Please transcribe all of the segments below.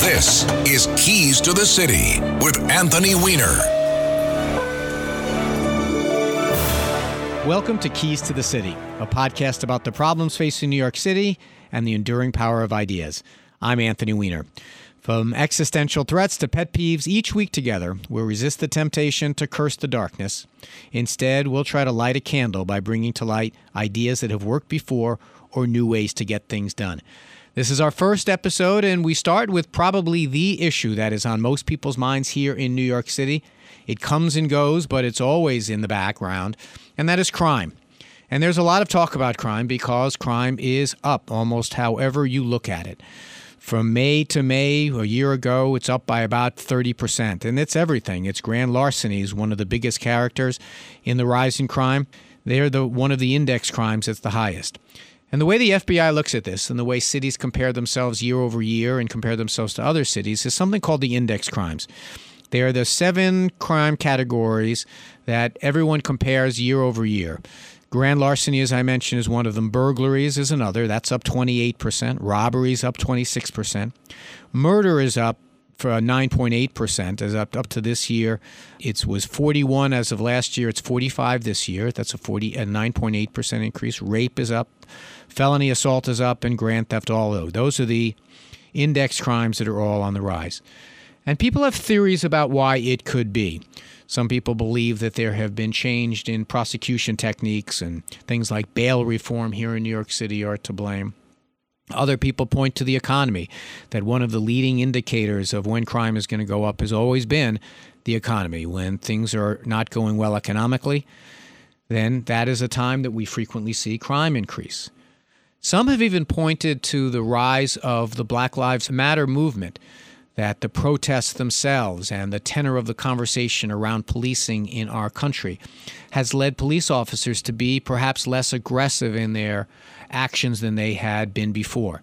This is Keys to the City with Anthony Weiner. Welcome to Keys to the City, a podcast about the problems facing New York City and the enduring power of ideas. I'm Anthony Weiner. From existential threats to pet peeves, each week together, we'll resist the temptation to curse the darkness. Instead, we'll try to light a candle by bringing to light ideas that have worked before or new ways to get things done. This is our first episode, and we start with probably the issue that is on most people's minds here in New York City. It comes and goes, but it's always in the background, and that is crime. And there's a lot of talk about crime because crime is up almost however you look at it. From May to May, a year ago, it's up by about 30%. And it's everything. It's grand larceny is one of the biggest characters in the rise in crime. They're one of the index crimes that's the highest. And the way the FBI looks at this and the way cities compare themselves year over year and compare themselves to other cities is something called the index crimes. They are the seven crime categories that everyone compares year over year. Grand larceny, as I mentioned, is one of them. Burglaries is another. That's up 28%. Robberies up 26%. Murder is up for 9.8%. As up to this year, it was 41 as of last year. It's 45 this year. That's a 9.8% increase. Rape is up. Felony assault is up. And grand theft, although those are the index crimes that are all on the rise. And people have theories about why it could be. Some people believe that there have been changes in prosecution techniques and things like bail reform here in New York City are to blame. Other people point to the economy, that one of the leading indicators of when crime is going to go up has always been the economy. When things are not going well economically, then that is a time that we frequently see crime increase. Some have even pointed to the rise of the Black Lives Matter movement, that the protests themselves and the tenor of the conversation around policing in our country has led police officers to be perhaps less aggressive in their actions than they had been before.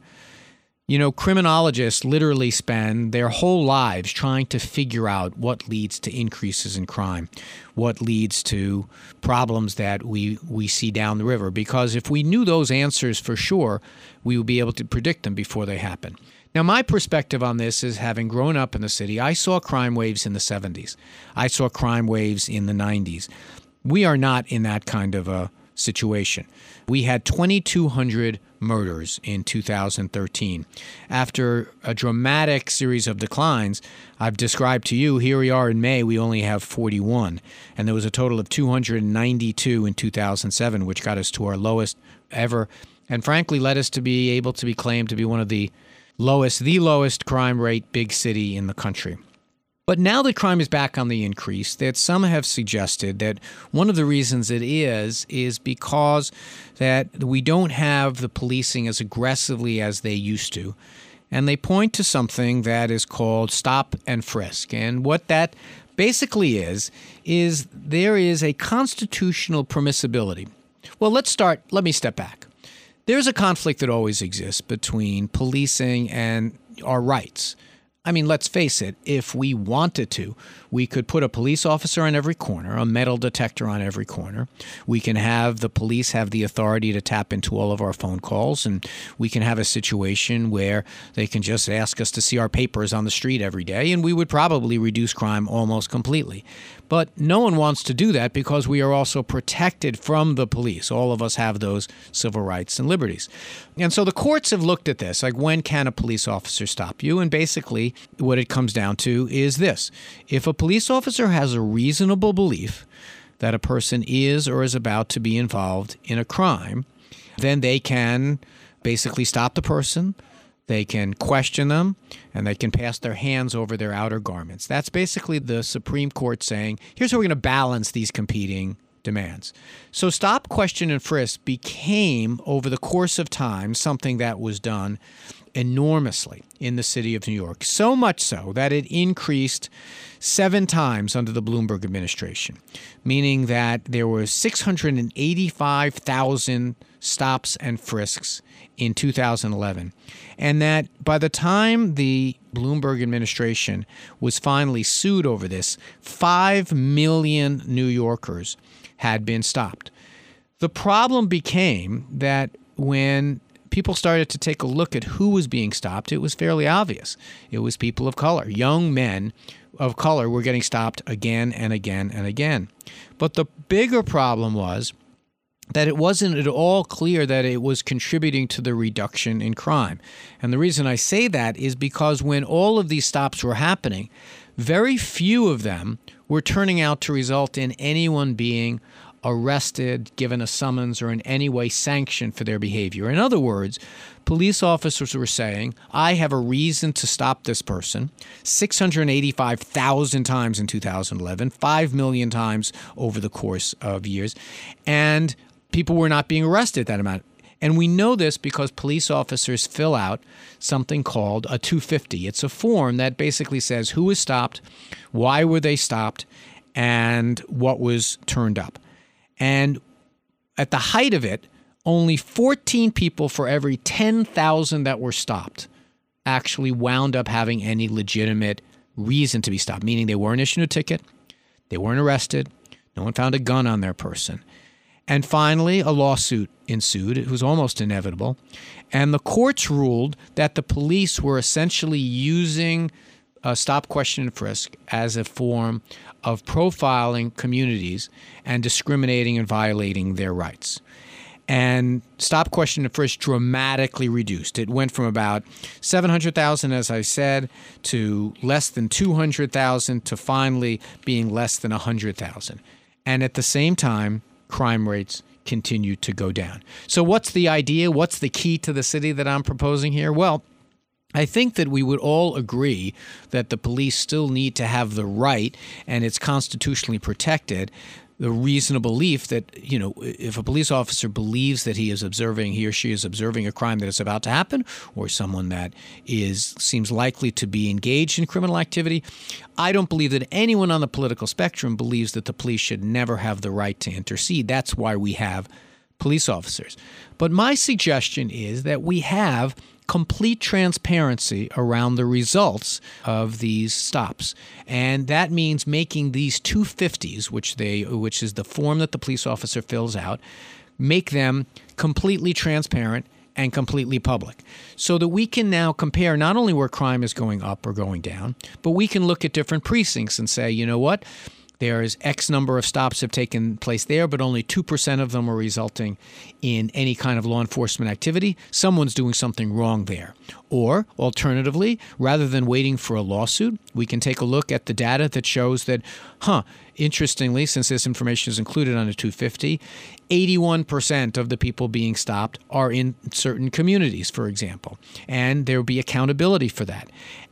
You know, criminologists literally spend their whole lives trying to figure out what leads to increases in crime, what leads to problems that we see down the river, because if we knew those answers for sure, we would be able to predict them before they happen. Now, my perspective on this is, having grown up in the city, I saw crime waves in the 70s. I saw crime waves in the 90s. We are not in that kind of a situation. We had 2,200 murders in 2013. After a dramatic series of declines, I've described to you, here we are in May, we only have 41. And there was a total of 292 in 2007, which got us to our lowest ever, and frankly led us to be able to be claimed to be one of the lowest crime rate big city in the country. But now that crime is back on the increase, that some have suggested that one of the reasons it is because that we don't have the policing as aggressively as they used to. And they point to something that is called stop and frisk. And what that basically is there is a constitutional permissibility. Well, let me step back. There's a conflict that always exists between policing and our rights. I mean, let's face it, if we wanted to, we could put a police officer on every corner, a metal detector on every corner. We can have the police have the authority to tap into all of our phone calls, and we can have a situation where they can just ask us to see our papers on the street every day, and we would probably reduce crime almost completely. But no one wants to do that because we are also protected from the police. All of us have those civil rights and liberties. And so the courts have looked at this, like, when can a police officer stop you? And basically, what it comes down to is this. If a police officer has a reasonable belief that a person is or is about to be involved in a crime, then they can basically stop the person, they can question them, and they can pass their hands over their outer garments. That's basically the Supreme Court saying, here's how we're going to balance these competing demands. So stop, question, and frisk became, over the course of time, something that was done enormously in the city of New York, so much so that it increased 7 times under the Bloomberg administration, meaning that there were 685,000 stops and frisks in 2011, and that by the time the Bloomberg administration was finally sued over this, 5 million New Yorkers had been stopped. The problem became that when people started to take a look at who was being stopped, it was fairly obvious. It was people of color. Young men of color were getting stopped again and again and again. But the bigger problem was that it wasn't at all clear that it was contributing to the reduction in crime. And the reason I say that is because when all of these stops were happening, very few of them were turning out to result in anyone being arrested, given a summons, or in any way sanctioned for their behavior. In other words, police officers were saying, I have a reason to stop this person 685,000 times in 2011, 5 million times over the course of years, and people were not being arrested that amount. And we know this because police officers fill out something called a 250. It's a form that basically says who was stopped, why were they stopped, and what was turned up. And at the height of it, only 14 people for every 10,000 that were stopped actually wound up having any legitimate reason to be stopped, meaning they weren't issued a ticket, they weren't arrested, no one found a gun on their person. And finally, a lawsuit ensued. It was almost inevitable. And the courts ruled that the police were essentially using stop, question, and frisk as a form of profiling communities and discriminating and violating their rights. And stop, question, and frisk dramatically reduced. It went from about 700,000, as I said, to less than 200,000 to finally being less than 100,000. And at the same time, crime rates continued to go down. So what's the idea? What's the key to the city that I'm proposing here? Well, I think that we would all agree that the police still need to have the right, and it's constitutionally protected, the reasonable belief that, you know, if a police officer believes that he or she is observing a crime that is about to happen, or someone that seems likely to be engaged in criminal activity, I don't believe that anyone on the political spectrum believes that the police should never have the right to intercede. That's why we have police officers. But my suggestion is that we have complete transparency around the results of these stops. And that means making these 250s, which is the form that the police officer fills out, make them completely transparent and completely public, so that we can now compare not only where crime is going up or going down, but we can look at different precincts and say, you know what? There is X number of stops have taken place there, but only 2% of them are resulting in any kind of law enforcement activity. Someone's doing something wrong there. Or, alternatively, rather than waiting for a lawsuit, we can take a look at the data that shows that, interestingly, since this information is included on a 250, 81% of the people being stopped are in certain communities, for example. And there would be accountability for that.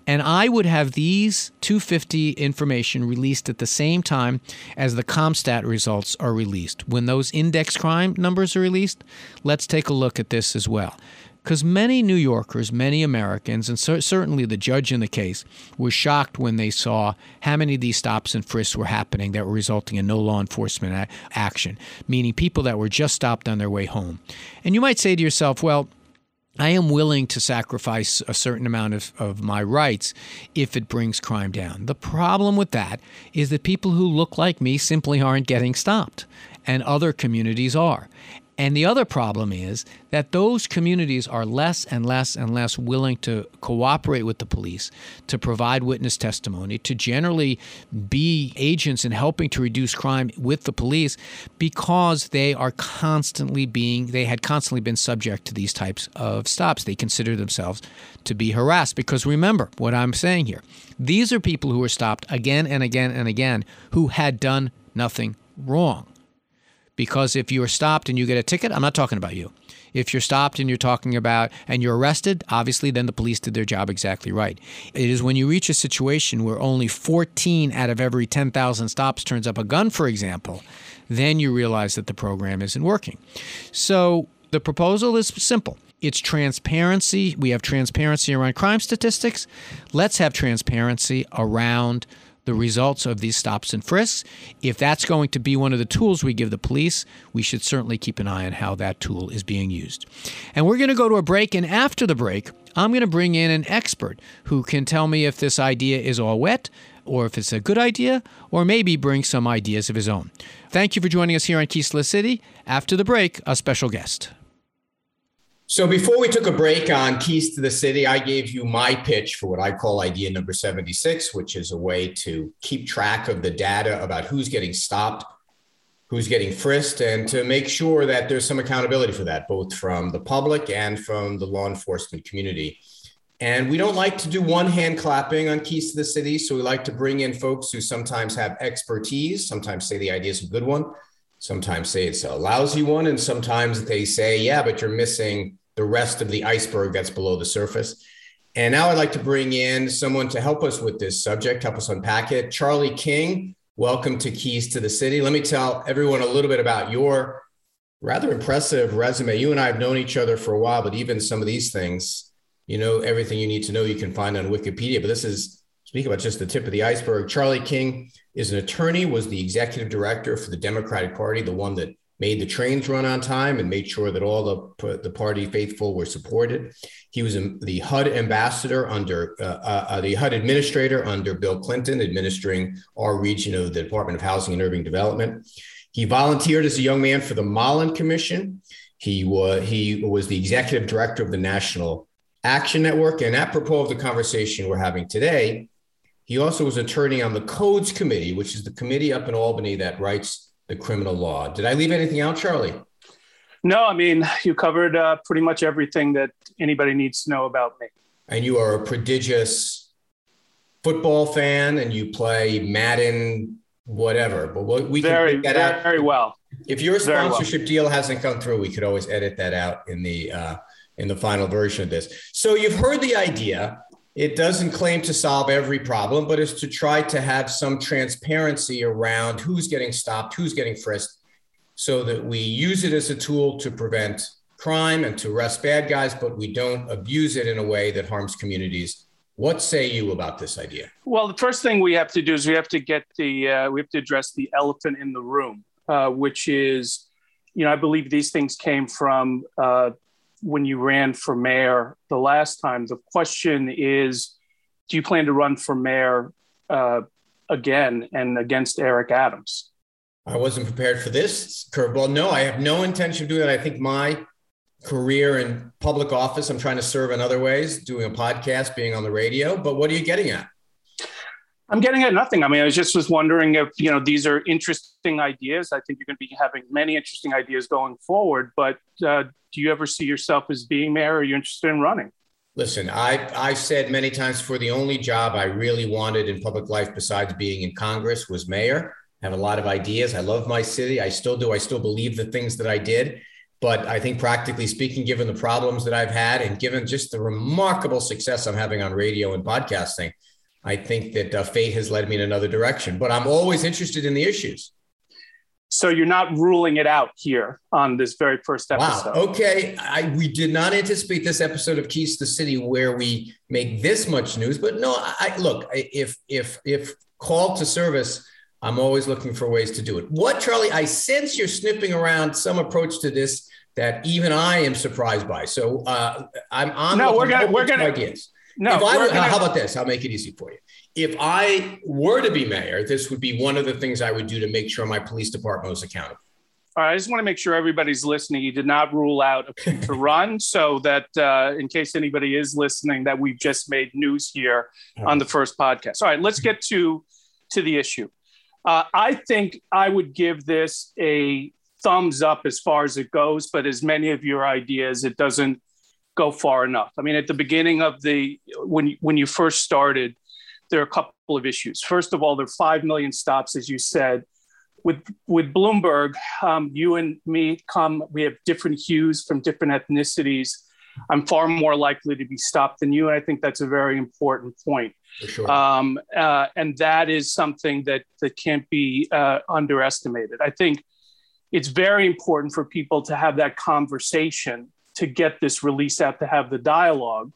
And I would have these 250 information released at the same time as the CompStat results are released. When those index crime numbers are released, let's take a look at this as well. Because many New Yorkers, many Americans, and certainly the judge in the case, were shocked when they saw how many of these stops and frisks were happening that were resulting in no law enforcement action, meaning people that were just stopped on their way home. And you might say to yourself, well, I am willing to sacrifice a certain amount of my rights if it brings crime down. The problem with that is that people who look like me simply aren't getting stopped, and other communities are. And the other problem is that those communities are less and less and less willing to cooperate with the police, to provide witness testimony, to generally be agents in helping to reduce crime with the police, because they are constantly been subject to these types of stops. They consider themselves to be harassed, because remember what I'm saying here. These are people who were stopped again and again and again who had done nothing wrong. Because if you're stopped and you get a ticket, I'm not talking about you. If you're stopped and you're arrested, obviously then the police did their job exactly right. It is when you reach a situation where only 14 out of every 10,000 stops turns up a gun, for example, then you realize that the program isn't working. So the proposal is simple. It's transparency. We have transparency around crime statistics. Let's have transparency around the results of these stops and frisks. If that's going to be one of the tools we give the police, we should certainly keep an eye on how that tool is being used. And we're going to go to a break, and after the break, I'm going to bring in an expert who can tell me if this idea is all wet, or if it's a good idea, or maybe bring some ideas of his own. Thank you for joining us here on Keys to the City. After the break, a special guest. So before we took a break on Keys to the City, I gave you my pitch for what I call idea number 76, which is a way to keep track of the data about who's getting stopped, who's getting frisked, and to make sure that there's some accountability for that, both from the public and from the law enforcement community. And we don't like to do one hand clapping on Keys to the City, so we like to bring in folks who sometimes have expertise, sometimes say the idea is a good one, sometimes say it's a lousy one, and sometimes they say, yeah, but you're missing the rest of the iceberg that's below the surface. And now I'd like to bring in someone to help us with this subject, help us unpack it. Charlie King, welcome to Keys to the City. Let me tell everyone a little bit about your rather impressive resume. You and I have known each other for a while, but even some of these things, you know, everything you need to know you can find on Wikipedia, but this is, speak about just the tip of the iceberg. Charlie King is an attorney, was the executive director for the Democratic Party, the one that made the trains run on time and made sure that all the party faithful were supported. He was the HUD ambassador under the HUD administrator under Bill Clinton, administering our region of the Department of Housing and Urban Development. He volunteered as a young man for the Mollen Commission. He was the executive director of the National Action Network. And apropos of the conversation we're having today, he also was attorney on the Codes Committee, which is the committee up in Albany that writes the criminal law. Did I leave anything out, Charlie? No, I mean, you covered pretty much everything that anybody needs to know about me. And you are a prodigious football fan and you play Madden, whatever, but we very, can get that out. Very well. If your sponsorship deal hasn't come through, we could always edit that out in the final version of this. So you've heard the idea. It doesn't claim to solve every problem, but it's to try to have some transparency around who's getting stopped, who's getting frisked, so that we use it as a tool to prevent crime and to arrest bad guys, but we don't abuse it in a way that harms communities. What say you about this idea? Well, the first thing we have to do is we have to get address the elephant in the room, which is, you know, I believe these things came from when you ran for mayor the last time. The question is, do you plan to run for mayor again and against Eric Adams? I wasn't prepared for this curveball. No, I have no intention of doing that. I think my career in public office, I'm trying to serve in other ways, doing a podcast, being on the radio. But what are you getting at? I'm getting at nothing. I mean, I just was wondering if, you know, these are interesting ideas. I think you're going to be having many interesting ideas going forward, but do you ever see yourself as being mayor, or are you interested in running? Listen, I've said many times before, the only job I really wanted in public life besides being in Congress was mayor. I have a lot of ideas. I love my city. I still do. I still believe the things that I did. But I think practically speaking, given the problems that I've had and given just the remarkable success I'm having on radio and podcasting, I think that fate has led me in another direction, but I'm always interested in the issues. So you're not ruling it out here on this very first episode. Wow. Okay. We did not anticipate this episode of Keys to the City where we make this much news, but no, if called to service, I'm always looking for ways to do it. What, Charlie, I sense you're sniffing around some approach to this that even I am surprised by. So ideas. No, how about this? I'll make it easy for you. If I were to be mayor, this would be one of the things I would do to make sure my police department was accountable. All right. I just want to make sure everybody's listening. You did not rule out to run, so that in case anybody is listening, that we've just made news here on the first podcast. All right. Let's get to the issue. I think I would give this a thumbs up as far as it goes, but as many of your ideas, it doesn't go far enough. I mean, at the beginning of when you first started, there are a couple of issues. First of all, there are 5 million stops, as you said. With Bloomberg, you and me we have different hues from different ethnicities. I'm far more likely to be stopped than you, and I think that's a very important point. For sure. And that is something that can't be underestimated. I think it's very important for people to have that conversation, to get this release out, to have the dialogue.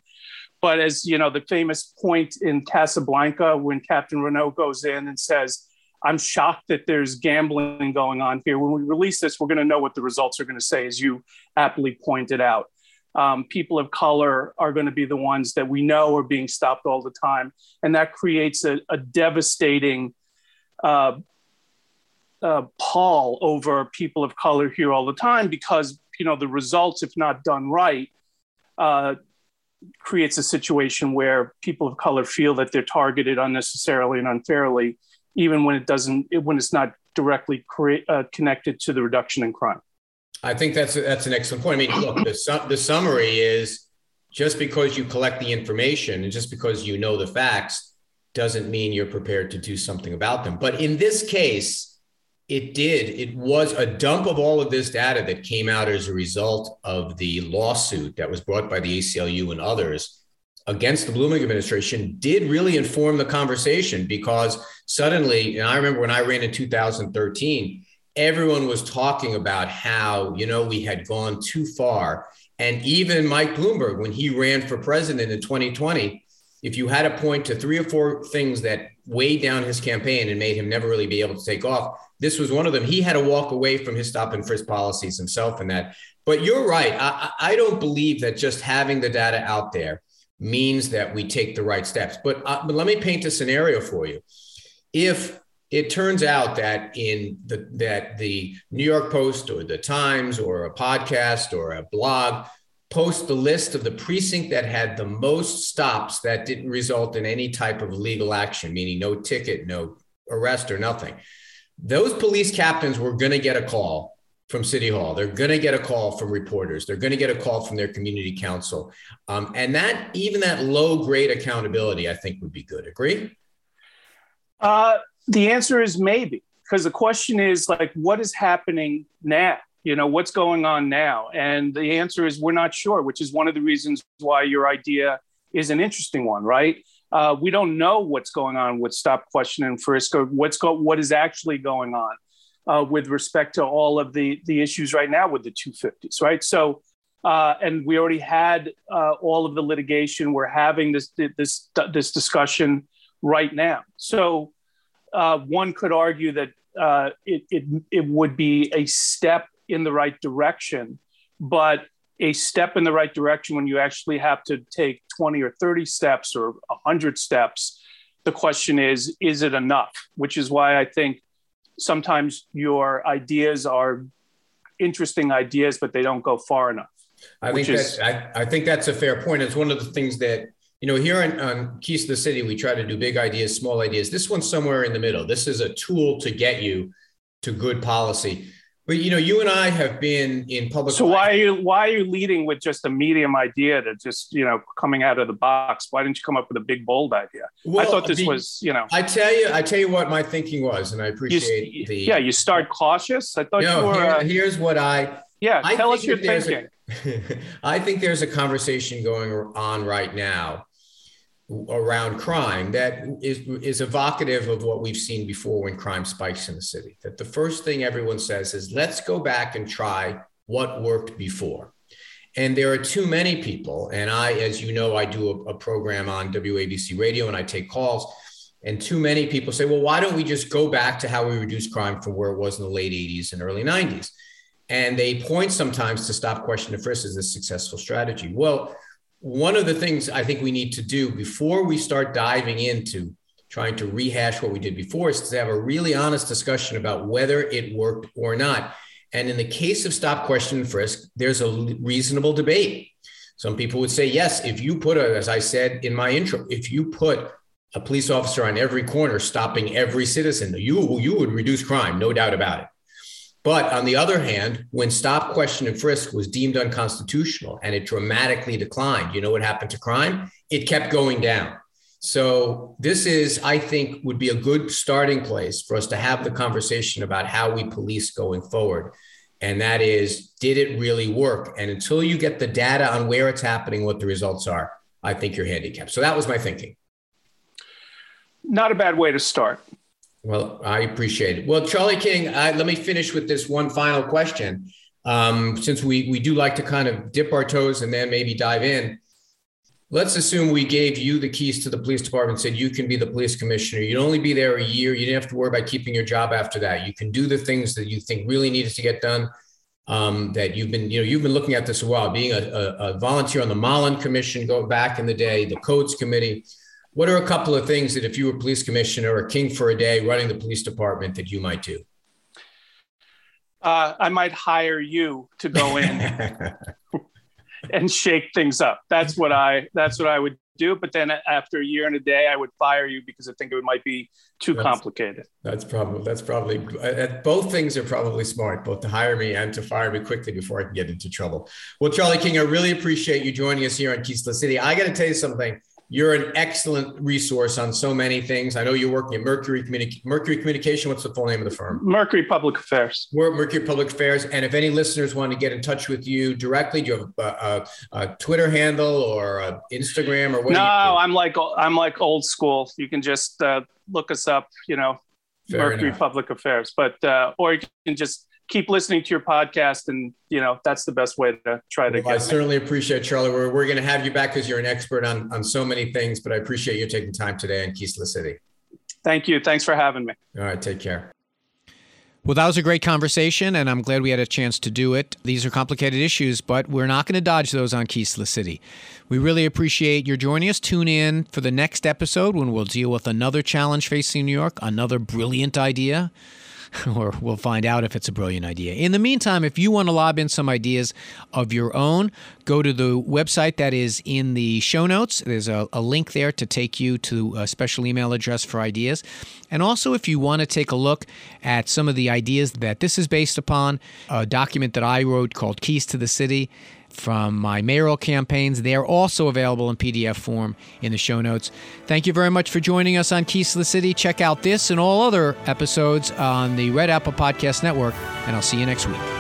But as you know, the famous point in Casablanca when Captain Renault goes in and says, I'm shocked that there's gambling going on here. When we release this, we're going to know what the results are going to say, as you aptly pointed out. People of color are going to be the ones that we know are being stopped all the time. And that creates a devastating pall over people of color here all the time, because you know, the results, if not done right, creates a situation where people of color feel that they're targeted unnecessarily and unfairly, even when it's not directly connected to the reduction in crime. I think that's an excellent point. I mean, look, the summary is just because you collect the information and just because you know the facts doesn't mean you're prepared to do something about them. But in this case, it did. It was a dump of all of this data that came out as a result of the lawsuit that was brought by the ACLU and others against the Bloomberg administration, did really inform the conversation, because suddenly, and I remember when I ran in 2013, everyone was talking about how, you know, we had gone too far. And even Mike Bloomberg, when he ran for president in 2020, if you had to point to three or four things that weighed down his campaign and made him never really be able to take off, this was one of them. He had to walk away from his stop and frisk policies himself in that. But you're right. I don't believe that just having the data out there means that we take the right steps. But let me paint a scenario for you. If it turns out that the New York Post or the Times or a podcast or a blog posts the list of the precinct that had the most stops that didn't result in any type of legal action, meaning no ticket, no arrest or nothing, those police captains were going to get a call from City Hall. They're going to get a call from reporters. They're going to get a call from their community council. And that, even that low grade accountability, I think would be good. Agree? The answer is maybe, because the question is like, what is happening now? You know, what's going on now? And the answer is we're not sure, which is one of the reasons why your idea is an interesting one, right? We don't know what's going on with stop, question, and frisk, or what is actually going on with respect to all of the issues right now with the 250s, right? So, and we already had all of the litigation. We're having this discussion right now. So one could argue that it would be a step in the right direction, but a step in the right direction when you actually have to take 20 or 30 steps or 100 steps, the question is it enough? Which is why I think sometimes your ideas are interesting ideas, but they don't go far enough. I think that's a fair point. It's one of the things that, you know, here on Keys to the City, we try to do big ideas, small ideas. This one's somewhere in the middle. This is a tool to get you to good policy. But, you know, you and I have been in public. So why are you leading with just a medium idea that just, you know, coming out of the box? Why didn't you come up with a big, bold idea? Well, I thought this was, you know. I tell you what my thinking was, and I appreciate the. Yeah, you start cautious. I thought you were. Here's what I. Yeah, tell us your thinking. I think there's a conversation going on right now around crime that is evocative of what we've seen before when crime spikes in the city. That the first thing everyone says is, let's go back and try what worked before. And there are too many people, and I, as you know, I do a program on WABC radio and I take calls, and too many people say, well, why don't we just go back to how we reduce crime from where it was in the late 80s and early 90s? And they point sometimes to stop, question, and frisk as a successful strategy. Well, one of the things I think we need to do before we start diving into trying to rehash what we did before is to have a really honest discussion about whether it worked or not. And in the case of stop, question, and frisk, there's a reasonable debate. Some people would say, yes, if you put, as I said in my intro, if you put a police officer on every corner stopping every citizen, you would reduce crime, no doubt about it. But on the other hand, when stop, question, and frisk was deemed unconstitutional and it dramatically declined, you know what happened to crime? It kept going down. So this is, I think, would be a good starting place for us to have the conversation about how we police going forward. And that is, did it really work? And until you get the data on where it's happening, what the results are, I think you're handicapped. So that was my thinking. Not a bad way to start. Well, I appreciate it. Well, Charlie King, let me finish with this one final question. Since we do like to kind of dip our toes and then maybe dive in, let's assume we gave you the keys to the police department, said you can be the police commissioner. You'd only be there a year. You didn't have to worry about keeping your job after that. You can do the things that you think really needed to get done, that you've been looking at this a while, being a volunteer on the Mollen Commission, going back in the day, the Codes Committee. What are a couple of things that if you were police commissioner or king for a day running the police department that you might do? I might hire you to go in and shake things up. That's what I would do. But then after a year and a day, I would fire you because I think it might be too complicated. That's probably both things are probably smart, both to hire me and to fire me quickly before I can get into trouble. Well, Charlie King, I really appreciate you joining us here on Keys to the City. I got to tell you something. You're an excellent resource on so many things. I know you're working at Mercury Communication. What's the full name of the firm? Mercury Public Affairs. We're at Mercury Public Affairs. And if any listeners want to get in touch with you directly, do you have a Twitter handle or a Instagram or what? No, I'm like old school. You can just look us up, Mercury Public Affairs. But or you can just keep listening to your podcast, and that's the best way to try to get it. I certainly appreciate, Charlie. We're going to have you back because you're an expert on so many things, but I appreciate you taking time today on Keys to the City. Thank you. Thanks for having me. All right. Take care. Well, that was a great conversation, and I'm glad we had a chance to do it. These are complicated issues, but we're not going to dodge those on Keys to the City. We really appreciate your joining us. Tune in for the next episode when we'll deal with another challenge facing New York, another brilliant idea. Or we'll find out if it's a brilliant idea. In the meantime, if you want to lob in some ideas of your own, go to the website that is in the show notes. There's a link there to take you to a special email address for ideas. And also, if you want to take a look at some of the ideas that this is based upon, a document that I wrote called Keys to the City from my mayoral campaigns, they are also available in PDF form in the show notes. Thank you very much for joining us on Keys to the City. Check out this and all other episodes on the Red Apple Podcast Network, and I'll see you next week.